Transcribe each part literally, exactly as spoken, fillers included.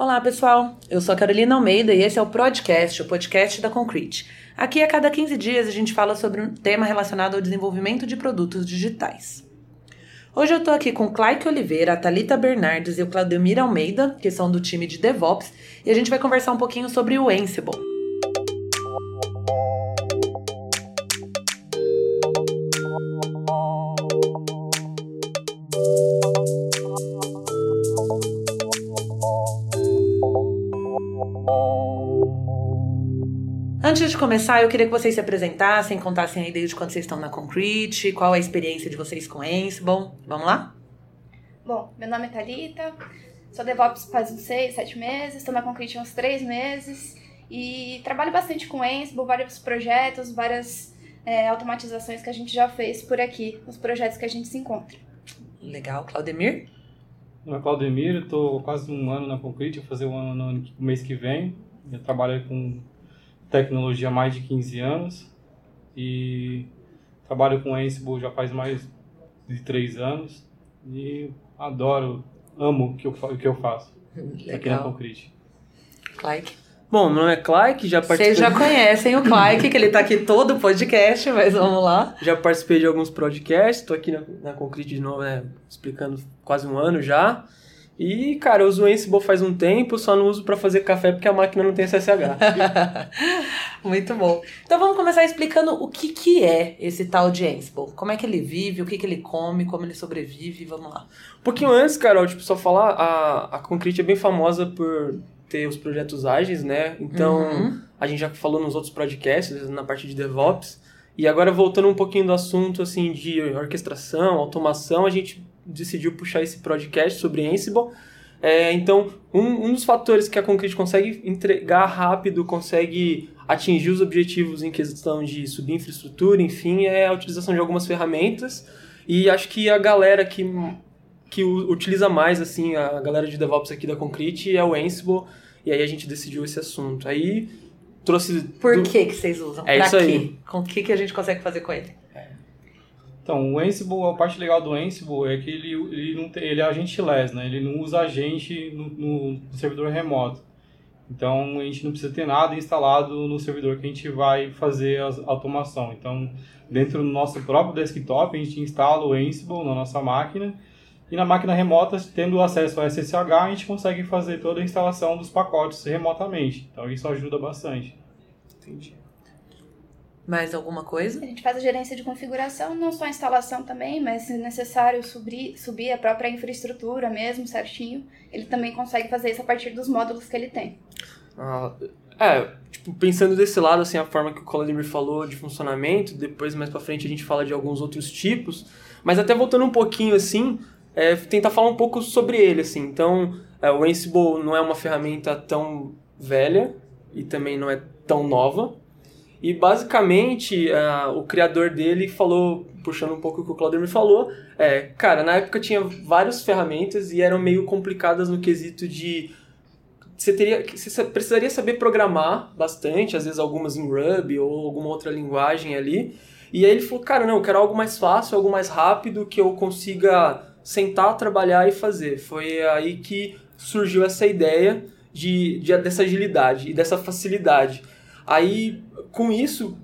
Olá pessoal, eu sou a Carolina Almeida e esse é o ProdCast, o podcast da Concrete. Aqui a cada quinze dias a gente fala sobre um tema relacionado ao desenvolvimento de produtos digitais. Hoje eu tô aqui com o Claick Oliveira, a Thalita Bernardes e o Claudemir Almeida, que são do time de DevOps, e a gente vai conversar um pouquinho sobre o Ansible. Antes de começar, eu queria que vocês se apresentassem, contassem aí desde quando vocês estão na Concrete, qual é a experiência de vocês com Ansible. Vamos lá? Bom, meu nome é Thalita, sou DevOps faz uns seis, sete meses, estou na Concrete há uns três meses e trabalho bastante com Ansible, vários projetos, várias é, automatizações que a gente já fez por aqui, os projetos que a gente se encontra. Legal. Claudemir? Meu nome é Claudemir, estou quase um ano na Concrete, vou fazer um ano no ano, mês que vem. Eu trabalho com tecnologia há mais de quinze anos e trabalho com Ansible já faz mais de três anos e adoro, amo o que eu, o que eu faço. Legal. Aqui na Concrete. Claick? Bom, meu nome é Claick, já participei... Vocês já conhecem o Claick, que ele está aqui todo o podcast, mas vamos lá. Já participei de alguns podcasts, estou aqui na, na Concrete de novo, né, explicando quase um ano já. E, cara, eu uso o Ansible faz um tempo, só não uso para fazer café porque a máquina não tem S S H. Muito bom. Então vamos começar explicando o que, que é esse tal de Ansible. Como é que ele vive, o que, que ele come, como ele sobrevive, vamos lá. Um pouquinho antes, Carol, tipo, só falar, a, a Concrete é bem famosa por ter os projetos ágeis, né? Então, uhum. a gente já falou nos outros podcasts, na parte de DevOps. E agora, voltando um pouquinho do assunto, assim, de orquestração, automação, a gente decidiu puxar esse podcast sobre Ansible. É, então, um, um dos fatores que a Concrete consegue entregar rápido, consegue atingir os objetivos em questão de subir infraestrutura, enfim, é a utilização de algumas ferramentas. E acho que a galera que, que utiliza mais, assim, a galera de DevOps aqui da Concrete é o Ansible. E aí a gente decidiu esse assunto. Aí trouxe... Por do... que que vocês usam? É pra isso aí. Quê? Com o que, que a gente consegue fazer com ele? Então, o Ansible, a parte legal do Ansible é que ele, ele, não tem, ele é agentless, né? Ele não usa agente no, no servidor remoto. Então, a gente não precisa ter nada instalado no servidor que a gente vai fazer a automação. Então, dentro do nosso próprio desktop, a gente instala o Ansible na nossa máquina e na máquina remota, tendo acesso ao S S H, a gente consegue fazer toda a instalação dos pacotes remotamente. Então, isso ajuda bastante. Entendi. Mais alguma coisa? A gente faz a gerência de configuração, não só a instalação também, mas se necessário subir, subir a própria infraestrutura mesmo, certinho, ele também consegue fazer isso a partir dos módulos que ele tem. Ah, é, tipo, pensando desse lado, assim, a forma que o Claudemir falou de funcionamento, depois mais pra frente a gente fala de alguns outros tipos, mas até voltando um pouquinho, assim, é, tentar falar um pouco sobre ele, assim. Então, é, o Ansible não é uma ferramenta tão velha e também não é tão nova. E, basicamente, uh, o criador dele falou, puxando um pouco o que o Claudemir falou, é, cara, na época tinha várias ferramentas e eram meio complicadas no quesito de... Você, teria, você precisaria saber programar bastante, às vezes algumas em Ruby ou alguma outra linguagem ali. E aí ele falou, cara, não, eu quero algo mais fácil, algo mais rápido, que eu consiga sentar, trabalhar e fazer. Foi aí que surgiu essa ideia de, de, dessa agilidade e dessa facilidade. Aí, com isso,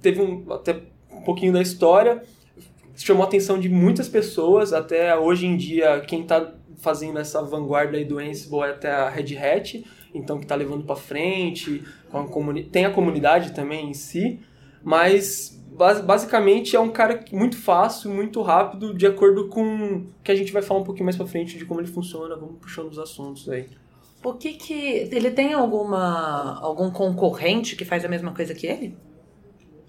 teve um, até um pouquinho da história, chamou a atenção de muitas pessoas, até hoje em dia, quem está fazendo essa vanguarda aí do Ansible é até a Red Hat, então que está levando para frente, com a comuni- tem a comunidade também em si, mas bas- basicamente é um cara muito fácil, muito rápido, de acordo com que a gente vai falar um pouquinho mais para frente de como ele funciona, vamos puxando os assuntos aí. O que que... Ele tem alguma, algum concorrente que faz a mesma coisa que ele?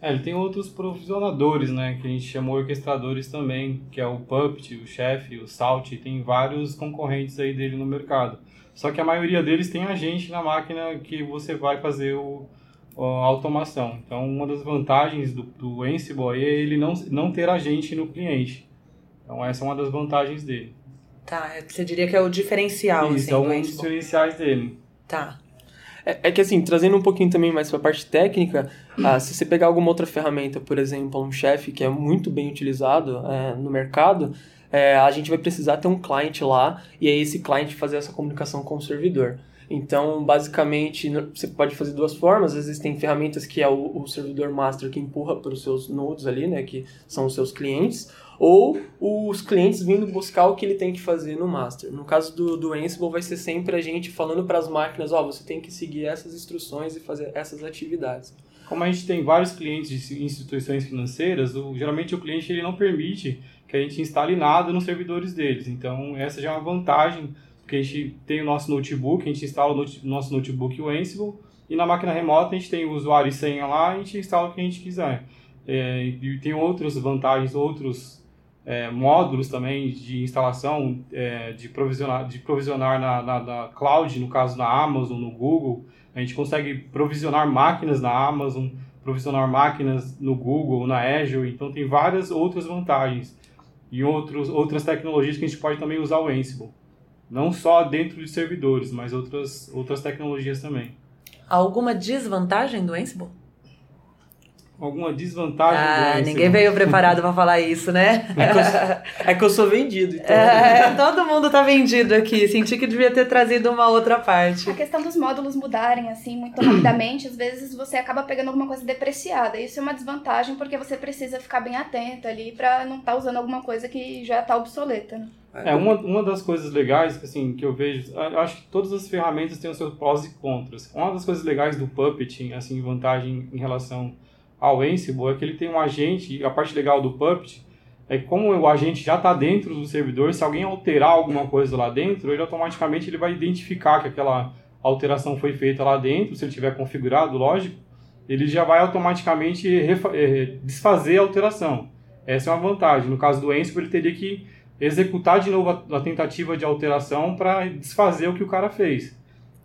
É, ele tem outros provisionadores, né? Que a gente chamou orquestradores também, que é o Puppet, o Chef, o Salt. Tem vários concorrentes aí dele no mercado. Só que a maioria deles tem agente na máquina que você vai fazer o, a automação. Então, uma das vantagens do, do Ansible é ele não, não ter agente no cliente. Então, essa é uma das vantagens dele. Tá, você diria que é o diferencial. Isso, assim, é um dos diferenciais dele. Tá. É, é que assim, trazendo um pouquinho também mais para a parte técnica, ah, se você pegar alguma outra ferramenta, por exemplo, um Chef, que é muito bem utilizado é, no mercado, é, a gente vai precisar ter um client lá e aí esse client fazer essa comunicação com o servidor. Então, basicamente, você pode fazer duas formas. Às vezes tem ferramentas que é o, o servidor master que empurra para os seus nodes ali, né, que são os seus clientes, ou os clientes vindo buscar o que ele tem que fazer no master. No caso do, do Ansible, vai ser sempre a gente falando para as máquinas, ó, oh, você tem que seguir essas instruções e fazer essas atividades. Como a gente tem vários clientes de instituições financeiras, o, geralmente o cliente ele não permite que a gente instale nada nos servidores deles. Então, essa já é uma vantagem, porque a gente tem o nosso notebook, a gente instala o nosso notebook o Ansible, e na máquina remota a gente tem o usuário e senha lá, a gente instala o que a gente quiser. É, e tem outras vantagens, outros é, módulos também de instalação, é, de provisionar, de provisionar na, na, na cloud, no caso na Amazon, no Google. A gente consegue provisionar máquinas na Amazon, provisionar máquinas no Google, na Azure, então tem várias outras vantagens e outros, outras tecnologias que a gente pode também usar o Ansible. Não só dentro de servidores, mas outras, outras tecnologias também. Alguma desvantagem do Ansible? Alguma desvantagem ah, do Ansible? Ninguém veio preparado para falar isso, né? É que eu, é que eu sou vendido. Então. É, todo mundo tá vendido aqui. Senti que devia ter trazido uma outra parte. A questão dos módulos mudarem assim muito rapidamente, às vezes você acaba pegando alguma coisa depreciada. Isso é uma desvantagem porque você precisa ficar bem atento ali para não estar tá usando alguma coisa que já está obsoleta, né? É, uma, uma das coisas legais assim, que eu vejo, acho que todas as ferramentas têm os seus prós e contras. Uma das coisas legais do Puppet, assim, vantagem em relação ao Ansible, é que ele tem um agente, a parte legal do Puppet é que como o agente já está dentro do servidor, se alguém alterar alguma coisa lá dentro, ele automaticamente ele vai identificar que aquela alteração foi feita lá dentro, se ele tiver configurado, lógico, ele já vai automaticamente desfazer a alteração. Essa é uma vantagem. No caso do Ansible, ele teria que executar de novo a, a tentativa de alteração para desfazer o que o cara fez.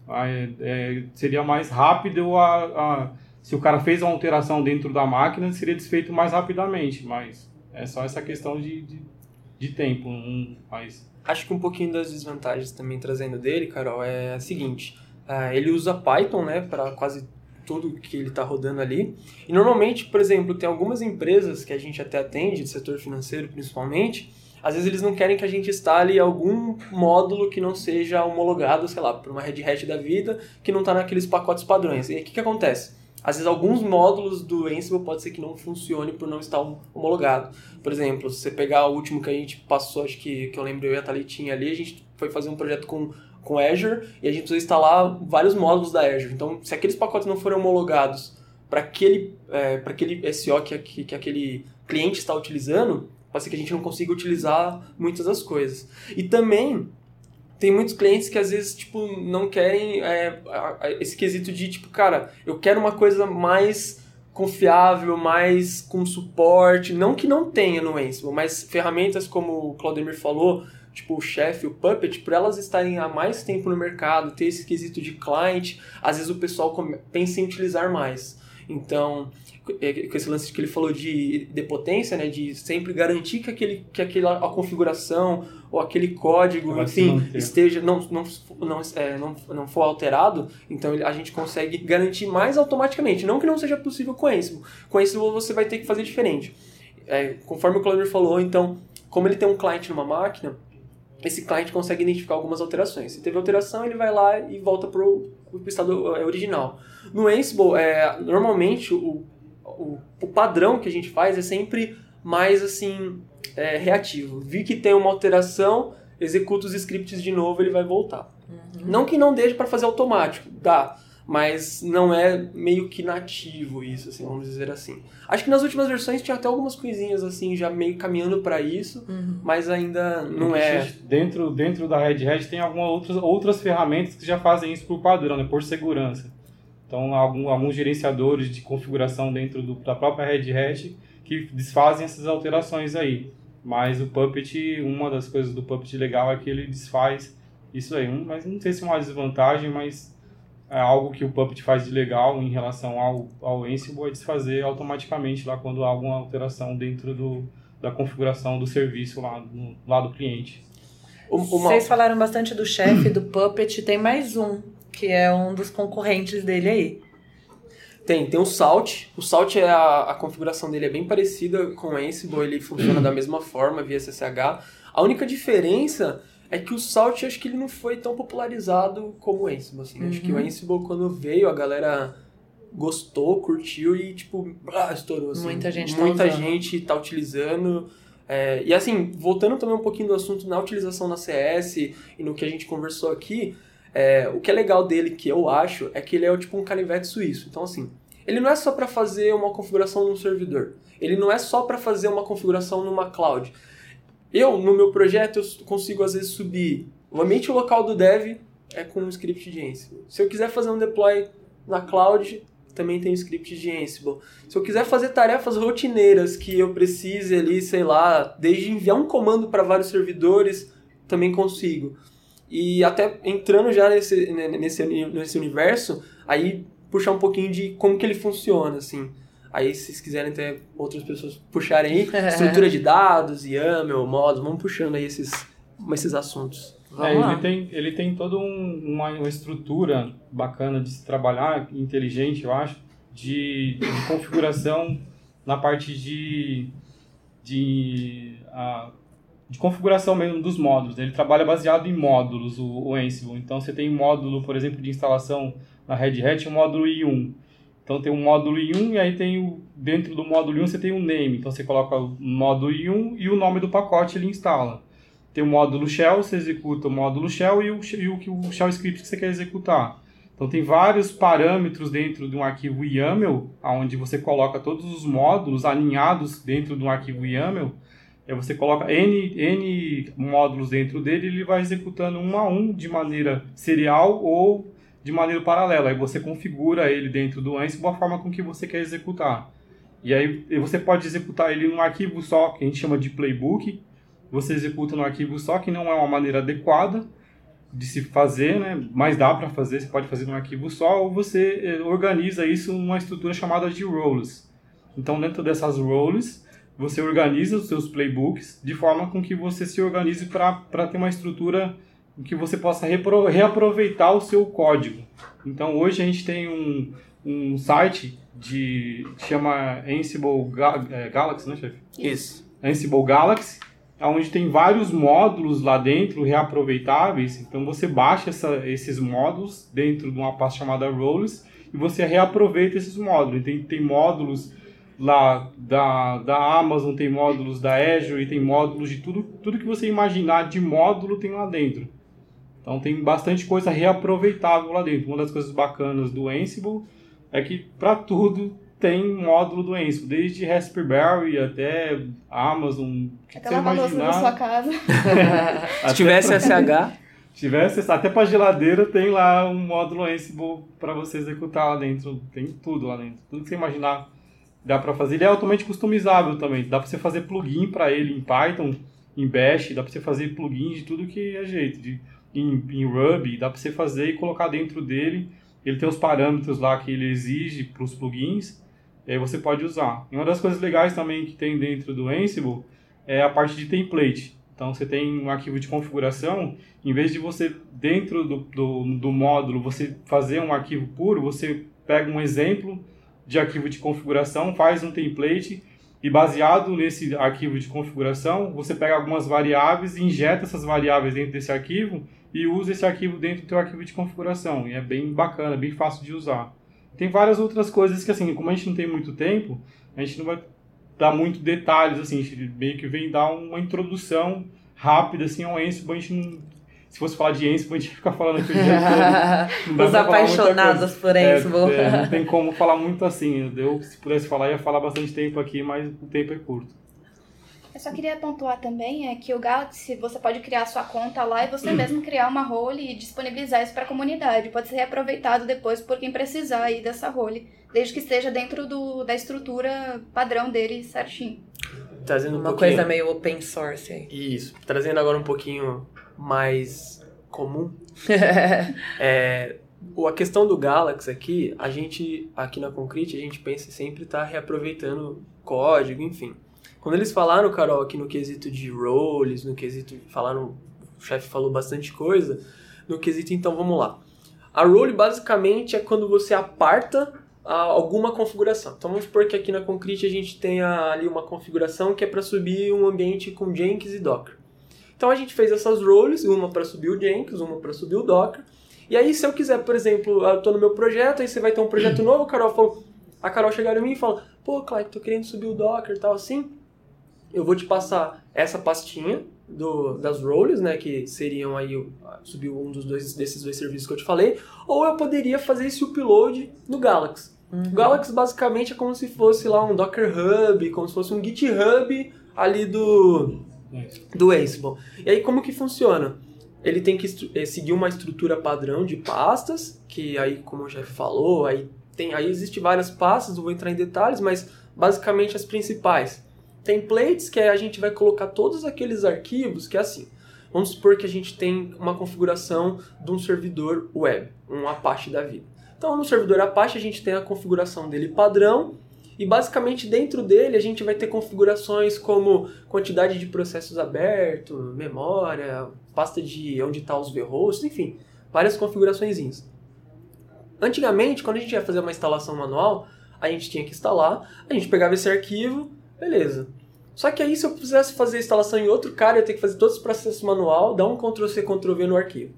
Aí, é, seria mais rápido, a, a, se o cara fez uma alteração dentro da máquina, seria desfeito mais rapidamente, mas é só essa questão de, de, de tempo. Um, mas... Acho que um pouquinho das desvantagens também trazendo dele, Carol, é a seguinte, uh, ele usa Python, né, para quase tudo que ele está rodando ali. E normalmente, por exemplo, tem algumas empresas que a gente até atende, do setor financeiro principalmente, às vezes eles não querem que a gente instale algum módulo que não seja homologado, sei lá, por uma Red Hat da vida, que não está naqueles pacotes padrões. E aí o que, que acontece? Às vezes alguns módulos do Ansible pode ser que não funcione por não estar homologado. Por exemplo, se você pegar o último que a gente passou, acho que, que eu lembro eu e a Thalitinha ali, a gente foi fazer um projeto com... com Azure, e a gente precisa instalar vários módulos da Azure. Então, se aqueles pacotes não forem homologados para aquele, é, para aquele S O que, que, que aquele cliente está utilizando, pode ser que a gente não consiga utilizar muitas das coisas. E também, tem muitos clientes que às vezes tipo, não querem é, esse quesito de, tipo, cara, eu quero uma coisa mais confiável, mais com suporte, não que não tenha no Ansible, mas ferramentas como o Claudemir falou, tipo o Chef, o Puppet, por elas estarem há mais tempo no mercado, ter esse quesito de client, às vezes o pessoal pensa em utilizar mais. Então, com esse lance que ele falou de, de potência, né, de sempre garantir que, aquele, que aquela a configuração ou aquele código, enfim, esteja, não, não, não, é, não, não for alterado, então a gente consegue garantir mais automaticamente. Não que não seja possível com Ansible. Com Ansible você vai ter que fazer diferente. É, conforme o Claudio falou, então, como ele tem um client numa máquina, esse client consegue identificar algumas alterações. Se teve alteração, ele vai lá e volta para o estado original. No Ansible, é, normalmente, o, o, o padrão que a gente faz é sempre mais assim, é, reativo. Vi que tem uma alteração, executa os scripts de novo, ele vai voltar. Uhum. Não que não deixe para fazer automático, dá. Mas não é meio que nativo isso, assim, vamos dizer assim. Acho que nas últimas versões tinha até algumas coisinhas assim, já meio caminhando para isso, uhum. mas ainda não é... Dentro, dentro da Red Hat tem algumas outras, outras ferramentas que já fazem isso por padrão, né, por segurança. Então, algum, alguns gerenciadores de configuração dentro do, da própria Red Hat que desfazem essas alterações aí. Mas o Puppet, uma das coisas do Puppet legal é que ele desfaz isso aí. Mas não sei se é uma desvantagem, mas... é algo que o Puppet faz de legal em relação ao, ao Ansible é desfazer automaticamente lá quando há alguma alteração dentro do, da configuração do serviço lá, no, lá do cliente. Uma... Vocês falaram bastante do Chef, do Puppet, tem mais um, que é um dos concorrentes dele aí. Tem, tem o Salt. O Salt, é a, a configuração dele é bem parecida com o Ansible, ele funciona da mesma forma, via S S H. A única diferença é que o Salt, acho que ele não foi tão popularizado como o Ansible, assim. Uhum. Acho que o Ansible, quando veio, a galera gostou, curtiu e, tipo, ah, estourou, assim. Muita gente tá Muita usando. gente tá utilizando. É, e, assim, voltando também um pouquinho do assunto na utilização na C S e no que a gente conversou aqui, é, o que é legal dele, que eu acho, é que ele é, tipo, um canivete suíço. Então, assim, ele não é só para fazer uma configuração num servidor. Ele não é só para fazer uma configuração numa cloud. Eu, no meu projeto, eu consigo, às vezes, subir o ambiente local do dev é com um script de Ansible. Se eu quiser fazer um deploy na cloud, também tem um script de Ansible. Se eu quiser fazer tarefas rotineiras que eu precise ali, sei lá, desde enviar um comando para vários servidores, também consigo. E até entrando já nesse, nesse, nesse universo, aí puxar um pouquinho de como que ele funciona, assim. Aí, se vocês quiserem ter outras pessoas puxarem aí, estrutura de dados, YAML, modos, vamos puxando aí esses, esses assuntos. É, ele, tem, ele tem toda um, uma, uma estrutura bacana de se trabalhar, inteligente, eu acho, de, de configuração na parte de, de, a, de configuração mesmo dos módulos. Ele trabalha baseado em módulos, o, o Ansible. Então, você tem um módulo, por exemplo, de instalação na Red Hat, um módulo Y U M. Então, tem um módulo Y U M e aí tem o, dentro do módulo Y U M você tem um name. Então, você coloca o módulo Y U M e o nome do pacote ele instala. Tem o módulo shell, você executa o módulo shell e o, e o, o shell script que você quer executar. Então, tem vários parâmetros dentro de um arquivo YAML, onde você coloca todos os módulos alinhados dentro de um arquivo YAML. Aí você coloca N, N módulos dentro dele e ele vai executando um a um de maneira serial ou de maneira paralela, aí você configura ele dentro do Ansible a forma com que você quer executar. E aí você pode executar ele num arquivo só, que a gente chama de playbook, você executa num arquivo só, que não é uma maneira adequada de se fazer, né? Mas dá para fazer, você pode fazer num arquivo só, ou você organiza isso numa estrutura chamada de roles. Então dentro dessas roles, você organiza os seus playbooks de forma com que você se organize para ter uma estrutura que você possa repro- reaproveitar o seu código. Então, hoje a gente tem um, um site de chama Ansible Ga- é, Galaxy, né, chefe? Isso. Ansible Galaxy, onde tem vários módulos lá dentro, reaproveitáveis. Então, você baixa essa, esses módulos dentro de uma pasta chamada Roles e você reaproveita esses módulos. Tem, tem módulos lá da, da Amazon, tem módulos da Azure, tem módulos de tudo, tudo que você imaginar de módulo tem lá dentro. Então tem bastante coisa reaproveitável lá dentro. Uma das coisas bacanas do Ansible é que para tudo tem módulo do Ansible, desde Raspberry até Amazon. Até lavar louça na sua casa. Se tivesse pra... S S H. Se tivesse até para geladeira tem lá um módulo Ansible para você executar lá dentro. Tem tudo lá dentro, tudo que você imaginar dá para fazer. Ele é altamente customizável também. Dá para você fazer plugin para ele em Python, em Bash, dá para você fazer plugin de tudo que é jeito. De... Em, em Ruby, dá para você fazer e colocar dentro dele, ele tem os parâmetros lá que ele exige para os plugins, e aí você pode usar. E uma das coisas legais também que tem dentro do Ansible é a parte de template. Então você tem um arquivo de configuração, em vez de você, dentro do, do, do módulo, você fazer um arquivo puro, você pega um exemplo de arquivo de configuração, faz um template, e baseado nesse arquivo de configuração, você pega algumas variáveis e injeta essas variáveis dentro desse arquivo e usa esse arquivo dentro do seu arquivo de configuração. E é bem bacana, bem fácil de usar. Tem várias outras coisas que, assim, como a gente não tem muito tempo, a gente não vai dar muito detalhes, assim, a gente meio que vem dar uma introdução rápida, assim, ao Ansible. A gente não... Se fosse falar de Ansible, a gente ia ficar falando aqui o dia todo. Os apaixonados por Ansible. É, é, não tem como falar muito assim. Eu, se pudesse falar, ia falar bastante tempo aqui, mas o tempo é curto. Eu só queria pontuar também é que o Galaxy, você pode criar sua conta lá e você mesmo criar uma role e disponibilizar isso para a comunidade. Pode ser reaproveitado depois por quem precisar aí dessa role, desde que esteja dentro do, da estrutura padrão dele certinho. Trazendo um uma pouquinho... coisa meio open source aí. Isso. Trazendo agora um pouquinho... mais comum. é, a questão do Galaxy aqui, a gente, aqui na Concrete, a gente pensa sempre estar tá reaproveitando código, enfim. Quando eles falaram, Carol, aqui no quesito de roles, no quesito, falaram, o chefe falou bastante coisa, no quesito, então vamos lá. A role, basicamente, é quando você aparta a, alguma configuração. Então vamos supor que aqui na Concrete a gente tenha ali uma configuração que é para subir um ambiente com Jenkins e Docker. Então a gente fez essas roles, uma para subir o Jenkins, uma para subir o Docker. E aí se eu quiser, por exemplo, eu estou no meu projeto, aí você vai ter um projeto novo, a Carol, falou, a Carol chegaram em mim e falou, pô, Claick, estou querendo subir o Docker e tal assim. Eu vou te passar essa pastinha do, das roles, né, que seriam aí, subir um dos dois, desses dois serviços que eu te falei, ou eu poderia fazer esse upload no Galaxy. Uhum. O Galaxy basicamente é como se fosse lá um Docker Hub, como se fosse um GitHub ali do, do Ansible. E aí como que funciona? Ele tem que estru- seguir uma estrutura padrão de pastas, que aí como o Jeff falou, aí, tem, aí existe várias pastas, não vou entrar em detalhes, mas basicamente as principais. Templates, que a gente vai colocar todos aqueles arquivos, que é assim, vamos supor que a gente tem uma configuração de um servidor web, um Apache da vida. Então, no servidor Apache, a gente tem a configuração dele padrão, e basicamente dentro dele a gente vai ter configurações como quantidade de processos abertos, memória, pasta de onde está os vhosts, enfim, várias configuraçõezinhas. Antigamente, quando a gente ia fazer uma instalação manual, a gente tinha que instalar, a gente pegava esse arquivo, beleza. Só que aí se eu quisesse fazer a instalação em outro cara, eu ia ter que fazer todos os processos manual, dar um Ctrl-C, Ctrl-V no arquivo.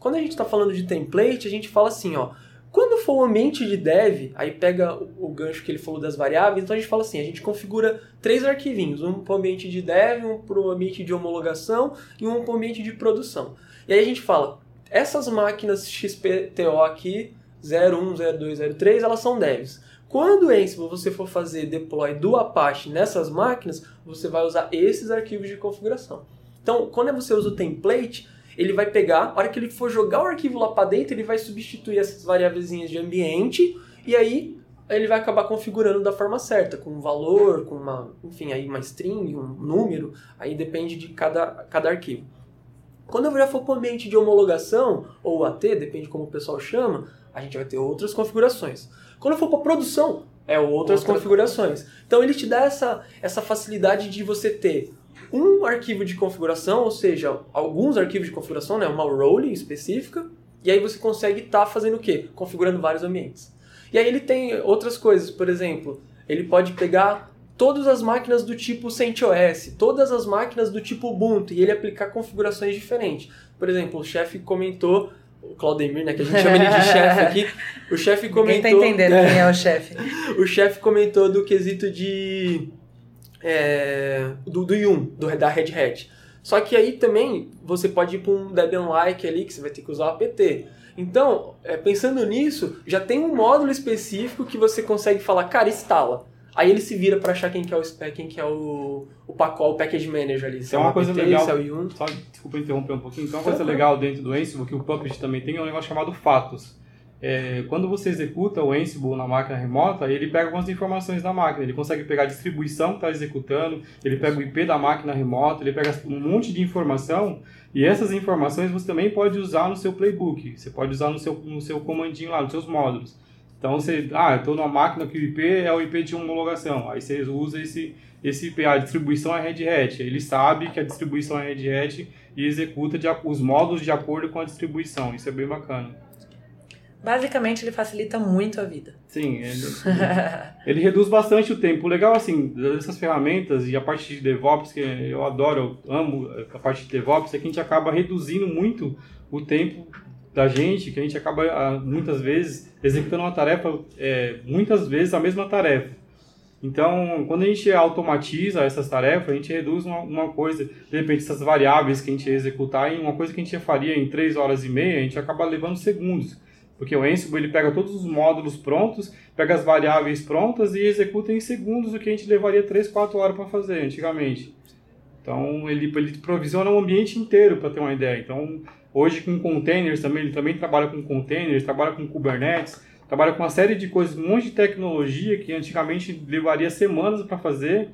Quando a gente está falando de template, a gente fala assim, ó, quando for o ambiente de dev, aí pega o gancho que ele falou das variáveis, então a gente fala assim, a gente configura três arquivinhos, um para o ambiente de dev, um para o ambiente de homologação e um para o ambiente de produção. E aí a gente fala, essas máquinas X P T O aqui, zero um, zero dois, zero três, elas são devs. Quando o Ansible você for fazer deploy do Apache nessas máquinas, você vai usar esses arquivos de configuração. Então, quando você usa o template, ele vai pegar, a hora que ele for jogar o arquivo lá para dentro, ele vai substituir essas variávelzinhas de ambiente, e aí ele vai acabar configurando da forma certa, com um valor, com uma, enfim, aí uma string, um número, aí depende de cada, cada arquivo. Quando eu já for para o ambiente de homologação, ou A T, depende como o pessoal chama, a gente vai ter outras configurações. Quando for para produção, é outras Outra. configurações. Então ele te dá essa, essa facilidade de você ter um arquivo de configuração, ou seja, alguns arquivos de configuração, né, uma role específica, e aí você consegue estar tá fazendo o quê? Configurando vários ambientes. E aí ele tem outras coisas, por exemplo, ele pode pegar todas as máquinas do tipo CentOS, todas as máquinas do tipo Ubuntu, e ele aplicar configurações diferentes. Por exemplo, o Chef comentou... O Claudemir, né, que a gente chama ele de chefe aqui, o chefe comentou... Quem tá entendendo é, quem é o chefe. O chefe comentou do quesito de... É, do, do Y U M, do, da Red Hat. Só que aí também você pode ir para um Debian-like ali, que você vai ter que usar o A P T. Então, é, pensando nisso, já tem um módulo específico que você consegue falar, cara, instala. Aí ele se vira para achar quem que é o, quem que é o, o pacote, o package manager ali. Se é uma coisa legal, se é o Y U M. Só, desculpa interromper um pouquinho. Então, uma coisa legal dentro do Ansible, que o Puppet também tem, é um negócio chamado fatos. É, quando você executa o Ansible na máquina remota, ele pega algumas informações da máquina. Ele consegue pegar a distribuição que está executando, ele pega o I P da máquina remota, ele pega um monte de informação, e essas informações você também pode usar no seu playbook. Você pode usar no seu, no seu comandinho lá, nos seus módulos. Então, você, ah, eu estou numa máquina que o I P é o I P de homologação. Aí você usa esse, esse I P, a distribuição é Red Hat. Ele sabe que a distribuição é Red Hat e executa de, os módulos de acordo com a distribuição. Isso é bem bacana. Basicamente, ele facilita muito a vida. Sim, ele, ele reduz bastante o tempo. O legal, assim, dessas ferramentas e a parte de DevOps, que eu adoro, eu amo a parte de DevOps, é que a gente acaba reduzindo muito o tempo da gente, que a gente acaba muitas vezes executando uma tarefa, é, muitas vezes a mesma tarefa. Então, quando a gente automatiza essas tarefas, a gente reduz uma, uma coisa, de repente essas variáveis que a gente ia executar, em uma coisa que a gente faria em três horas e meia, a gente acaba levando segundos, porque o Ansible ele pega todos os módulos prontos, pega as variáveis prontas e executa em segundos o que a gente levaria três, quatro horas para fazer antigamente. Então, ele, ele provisiona o ambiente inteiro, para ter uma ideia. Então, hoje com containers também, ele também trabalha com containers, trabalha com Kubernetes, trabalha com uma série de coisas, um monte de tecnologia que antigamente levaria semanas para fazer,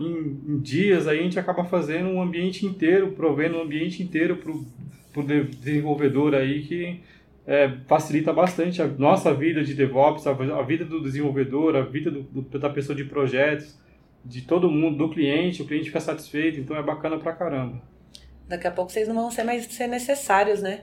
em, em dias aí a gente acaba fazendo um ambiente inteiro, provendo um ambiente inteiro para o desenvolvedor aí, que é, facilita bastante a nossa vida de DevOps, a, a vida do desenvolvedor, a vida do, do, da pessoa de projetos, de todo mundo, do cliente, o cliente fica satisfeito, então é bacana pra caramba. Daqui a pouco vocês não vão ser mais ser necessários, né?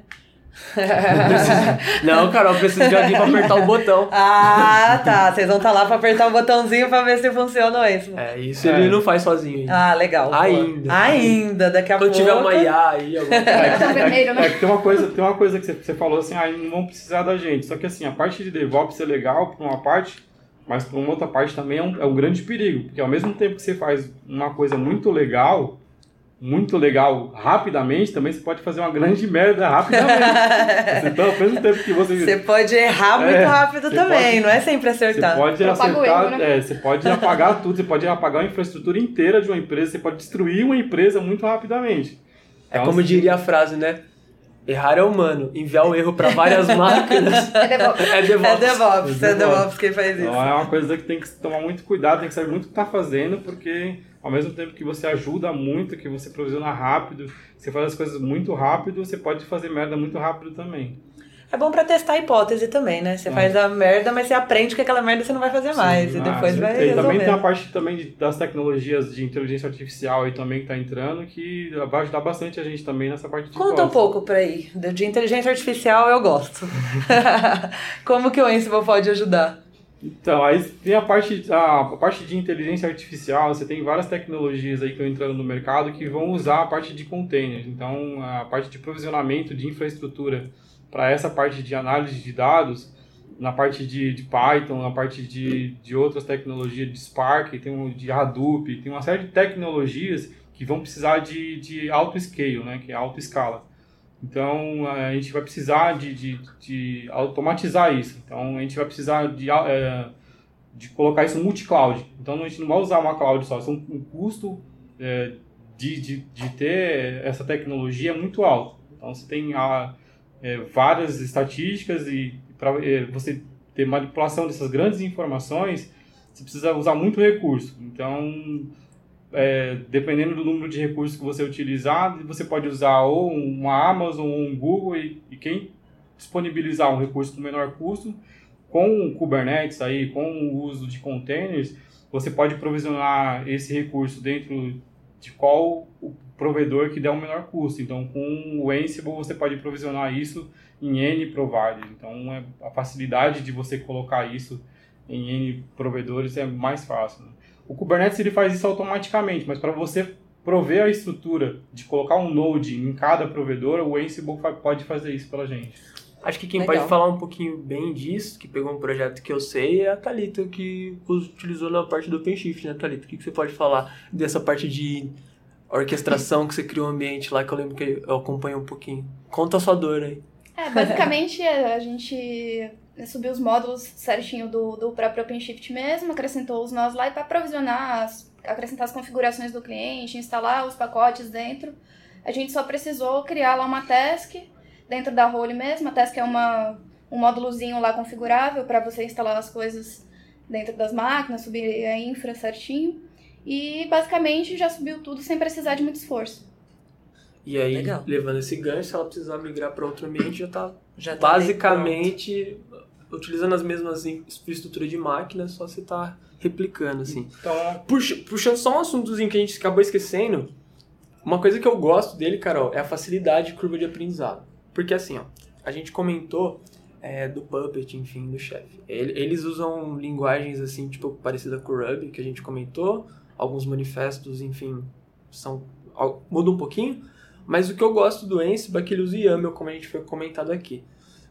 Não, Carol, eu preciso de alguém pra apertar o botão. Ah, tá. Vocês vão estar tá lá pra apertar o botãozinho pra ver se funciona isso. É, isso é. Ele não faz sozinho ainda. Ah, legal. Ainda. Boa. Ainda, daqui a pouco. Quando tiver uma I A aí, alguma coisa. É, é, é, é, tem uma coisa, tem uma coisa que você, você falou assim, ah, não vão precisar da gente. Só que assim, a parte de DevOps é legal por uma parte, mas por uma outra parte também é um, é um grande perigo. Porque ao mesmo tempo que você faz uma coisa muito legal... muito legal rapidamente, também você pode fazer uma grande merda rapidamente. Então, ao mesmo tempo que você... Você pode errar muito é, rápido também, pode, não é sempre acertar. Você pode acertar, erro, né? é, você pode apagar tudo, você pode apagar a infraestrutura inteira de uma empresa, você pode destruir uma empresa muito rapidamente. Então, é como diria a frase, né? Errar é humano, enviar o erro para várias máquinas. É DevOps. É DevOps, é DevOps, é DevOps quem faz isso. Então, é uma coisa que tem que tomar muito cuidado, tem que saber muito o que tá fazendo, porque... Ao mesmo tempo que você ajuda muito, que você provisiona rápido, você faz as coisas muito rápido, você pode fazer merda muito rápido também. É bom pra testar a hipótese também, né? Você é. faz a merda, mas você aprende que aquela merda você não vai fazer mais. Sim, e depois ah, vai resolver. E também tem a parte também de, das tecnologias de inteligência artificial aí também que tá entrando, que vai ajudar bastante a gente também nessa parte de hipótese. Conta um pouco pra aí. De inteligência artificial eu gosto. Como que o Ansible pode ajudar? Então, aí tem a parte, a, a parte de inteligência artificial, você tem várias tecnologias aí que estão entrando no mercado que vão usar a parte de containers. Então, a parte de provisionamento de infraestrutura para essa parte de análise de dados, na parte de, de Python, na parte de, de outras tecnologias de Spark, tem um, de Hadoop, tem uma série de tecnologias que vão precisar de, de auto-scale, né, que é auto-escala. Então, a gente vai precisar de, de, de automatizar isso. Então, a gente vai precisar de, é, de colocar isso multi-cloud. Então, a gente não vai usar uma cloud só. Então, o custo é, de, de, de ter essa tecnologia é muito alto. Então, você tem a, é, várias estatísticas e para é, você ter manipulação dessas grandes informações, você precisa usar muito recurso. Então... É, dependendo do número de recursos que você utilizar, você pode usar ou uma Amazon ou um Google e, e quem disponibilizar um recurso com menor custo, com o Kubernetes aí, com o uso de containers, você pode provisionar esse recurso dentro de qual o provedor que der o menor custo. Então, com o Ansible você pode provisionar isso em N providers. Então, é, a facilidade de você colocar isso em N provedores é mais fácil, né? O Kubernetes ele faz isso automaticamente, mas para você prover a estrutura de colocar um node em cada provedor, o Ansible pode fazer isso para a gente. Acho que quem Legal. pode falar um pouquinho bem disso, que pegou um projeto que eu sei, é a Thalita, que utilizou na parte do OpenShift, né, Thalita? O que você pode falar dessa parte de orquestração que você criou um ambiente lá, que eu lembro que eu acompanho um pouquinho. Conta a sua dor aí. É, basicamente a gente... subiu os módulos certinho do, do próprio OpenShift mesmo, acrescentou os nós lá e para provisionar, as, acrescentar as configurações do cliente, instalar os pacotes dentro, a gente só precisou criar lá uma task dentro da role mesmo. A task é uma, um módulozinho lá configurável para você instalar as coisas dentro das máquinas, subir a infra certinho e basicamente já subiu tudo sem precisar de muito esforço. E aí, Legal. levando esse gancho, se ela precisar migrar para outro ambiente, já está tá basicamente... utilizando as mesmas infraestruturas de máquina, só você tá replicando, assim. Então... Puxa, puxando só um assuntozinho que a gente acabou esquecendo, uma coisa que eu gosto dele, Carol, é a facilidade de curva de aprendizado. Porque, assim, ó, a gente comentou é, do Puppet, enfim, do Chef. Eles usam linguagens, assim, tipo, parecida com o Ruby, que a gente comentou, alguns manifestos, enfim, são muda um pouquinho, mas o que eu gosto do Ansible é que ele usa YAML, como a gente foi comentado aqui.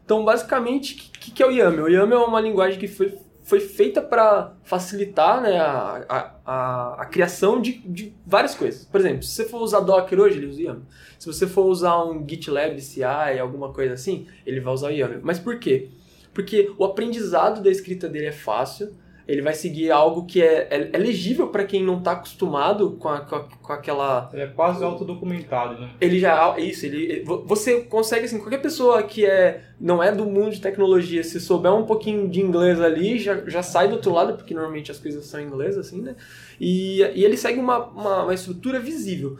Então, basicamente, o que, que é o YAML? O YAML é uma linguagem que foi, foi feita para facilitar, né, a, a, a, a criação de, de várias coisas. Por exemplo, se você for usar Docker hoje, ele usa YAML. Se você for usar um GitLab C I, alguma coisa assim, ele vai usar o YAML. Mas por quê? Porque o aprendizado da escrita dele é fácil, ele vai seguir algo que é, é, é legível para quem não está acostumado com, a, com, a, com aquela... Ele é quase autodocumentado, né? Ele já... Isso, ele... Você consegue, assim, qualquer pessoa que é, não é do mundo de tecnologia, se souber um pouquinho de inglês ali, já, já sai do outro lado, porque normalmente as coisas são em inglês, assim, né? E, e ele segue uma, uma, uma estrutura visível.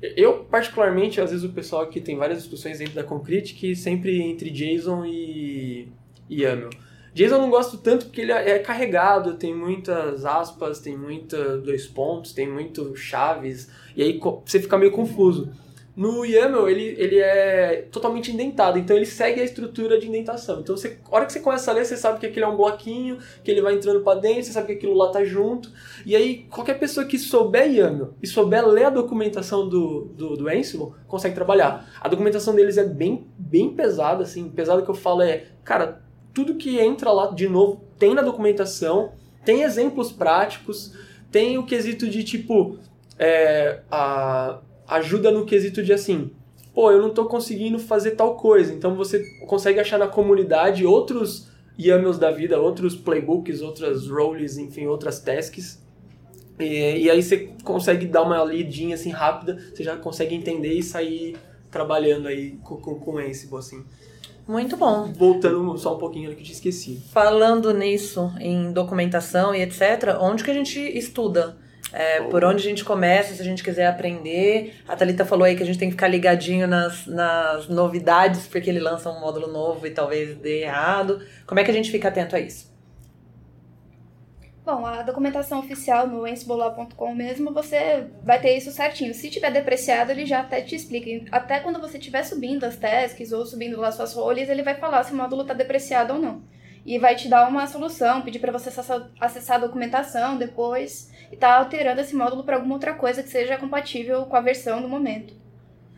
Eu, particularmente, às vezes o pessoal aqui tem várias discussões dentro da Concrete, que sempre entre JSON e, e YAML. JSON eu não gosto tanto porque ele é carregado, tem muitas aspas, tem muita dois pontos, tem muito chaves, e aí você fica meio confuso. No YAML, ele, ele é totalmente indentado, então ele segue a estrutura de indentação. Então, você, a hora que você começa a ler, você sabe que aquilo é um bloquinho, que ele vai entrando para dentro, você sabe que aquilo lá está junto. E aí, qualquer pessoa que souber YAML e souber ler a documentação do, do, do Ansible, consegue trabalhar. A documentação deles é bem, bem pesada, assim. Pesada que eu falo é, cara, tudo que entra lá, de novo, tem na documentação, tem exemplos práticos, tem o quesito de, tipo, é, a... ajuda no quesito de assim, pô, eu não estou conseguindo fazer tal coisa, então você consegue achar na comunidade outros YAMLs da vida, outros playbooks, outras roles, enfim, outras tasks, e, e aí você consegue dar uma lidinha assim rápida, você já consegue entender e sair trabalhando aí com, com, com Ansible, assim. Muito bom. Voltando só um pouquinho no que eu tinha esquecido. Falando nisso, em documentação e etcétera, onde que a gente estuda? É, por onde a gente começa, se a gente quiser aprender. A Thalita falou aí que a gente tem que ficar ligadinho nas, nas novidades, porque ele lança um módulo novo e talvez dê errado. Como é que a gente fica atento a isso? Bom, a documentação oficial no ansible ponto com mesmo, você vai ter isso certinho. Se tiver depreciado, ele já até te explica. Até quando você estiver subindo as tasks ou subindo lá suas roles, ele vai falar se o módulo está depreciado ou não. E vai te dar uma solução, pedir para você acessar a documentação depois e tá alterando esse módulo para alguma outra coisa que seja compatível com a versão do momento.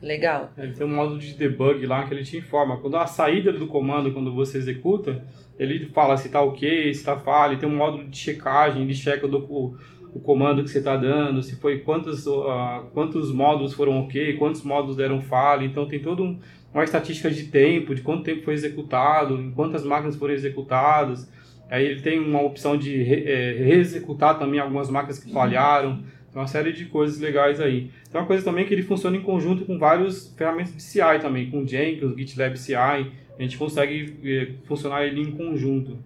Legal. Ele tem um módulo de debug lá que ele te informa. Quando a saída do comando, quando você executa, ele fala se tá ok, se tá falha. Ele tem um módulo de checagem, ele checa o, o comando que você tá dando, se foi quantos, uh, quantos módulos foram ok, quantos módulos deram falha. Então tem todo um... uma estatística de tempo, de quanto tempo foi executado, em quantas máquinas foram executadas. Aí ele tem uma opção de re- é, reexecutar também algumas máquinas que falharam. Então, uma série de coisas legais aí. Então, uma coisa também que ele funciona em conjunto com várias ferramentas de C I também, com Jenkins, GitLab C I. A gente consegue é, funcionar ele em conjunto.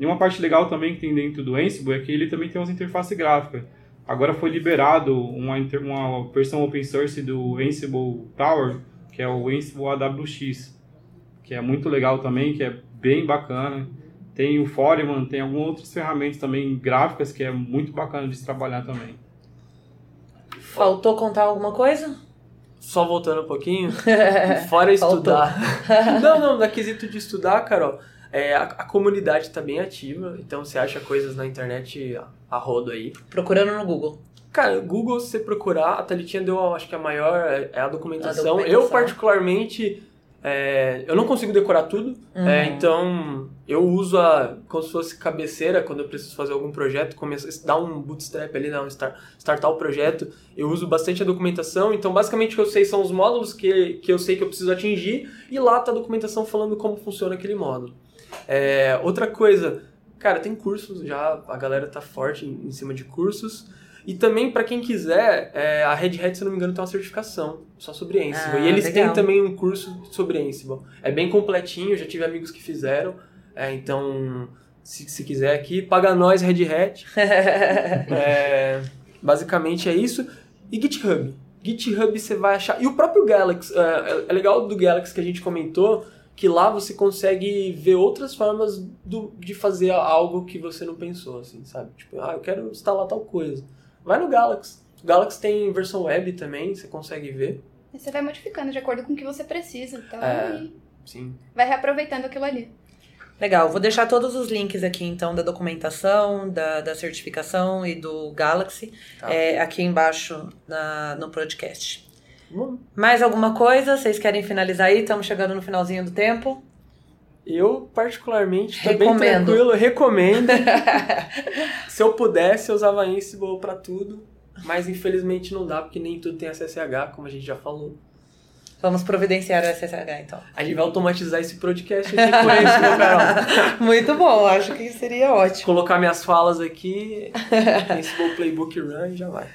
E uma parte legal também que tem dentro do Ansible é que ele também tem umas interfaces gráficas. Agora foi liberado uma, inter- uma versão open source do Ansible Tower, que é o Ansible A W X, que é muito legal também, que é bem bacana. Tem o Foreman, tem algumas outras ferramentas também gráficas que é muito bacana de se trabalhar também. Faltou contar alguma coisa? Só voltando um pouquinho, fora estudar. não, não, no quesito de estudar, Carol, é, a, a comunidade está bem ativa, então você acha coisas na internet a, a rodo aí. Procurando no Google. Cara, Google, se você procurar, a Thalitinha deu, acho que a maior, é a documentação. A documentação. Eu, particularmente, é, eu não consigo decorar tudo, uhum. é, então eu uso a, como se fosse cabeceira, quando eu preciso fazer algum projeto, começar, dar um bootstrap ali, dar um start, startar o projeto, eu uso bastante a documentação, então basicamente o que eu sei são os módulos que, que eu sei que eu preciso atingir, e lá tá a documentação falando como funciona aquele módulo. É, outra coisa, cara, tem cursos já, a galera tá forte em, em cima de cursos. E também, para quem quiser, é, a Red Hat, se não me engano, tem uma certificação só sobre Ansible. Ah, e eles legal. Têm também um curso sobre Ansible. É bem completinho, já tive amigos que fizeram. É, então, se, se quiser aqui, paga nós, Red Hat. é, basicamente é isso. E GitHub. GitHub você vai achar... E o próprio Galaxy. É, é legal do Galaxy que a gente comentou, que lá você consegue ver outras formas do, de fazer algo que você não pensou, assim, sabe? Tipo, ah, eu quero instalar tal coisa. Vai no Galaxy. O Galaxy tem versão web também, você consegue ver. E você vai modificando de acordo com o que você precisa. Então, é, sim. Vai reaproveitando aquilo ali. Legal, vou deixar todos os links aqui, então, da documentação, da, da certificação e do Galaxy, tá. é, aqui embaixo na, no podcast. Hum. Mais alguma coisa? Vocês querem finalizar aí? Estamos chegando no finalzinho do tempo. Eu, particularmente, tô bem tranquilo, recomendo. Se eu pudesse, eu usava Ansible pra tudo, mas infelizmente não dá, porque nem tudo tem S S H, como a gente já falou. Vamos providenciar o S S H, então. A gente vai automatizar esse podcast aqui com Ansible, Carol. Muito bom, acho que seria ótimo. Colocar minhas falas aqui, Ansible Playbook Run e já vai.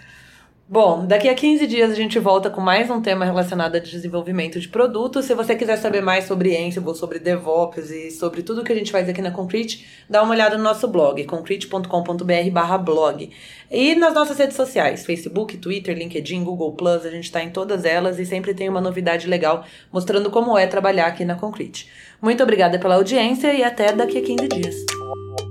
Bom, daqui a quinze dias a gente volta com mais um tema relacionado a desenvolvimento de produtos. Se você quiser saber mais sobre Ansible, sobre DevOps e sobre tudo que a gente faz aqui na Concrete, dá uma olhada no nosso blog, concrete ponto com ponto b r barra blog. E nas nossas redes sociais, Facebook, Twitter, LinkedIn, Google Plus, a gente está em todas elas e sempre tem uma novidade legal mostrando como é trabalhar aqui na Concrete. Muito obrigada pela audiência e até daqui a quinze dias.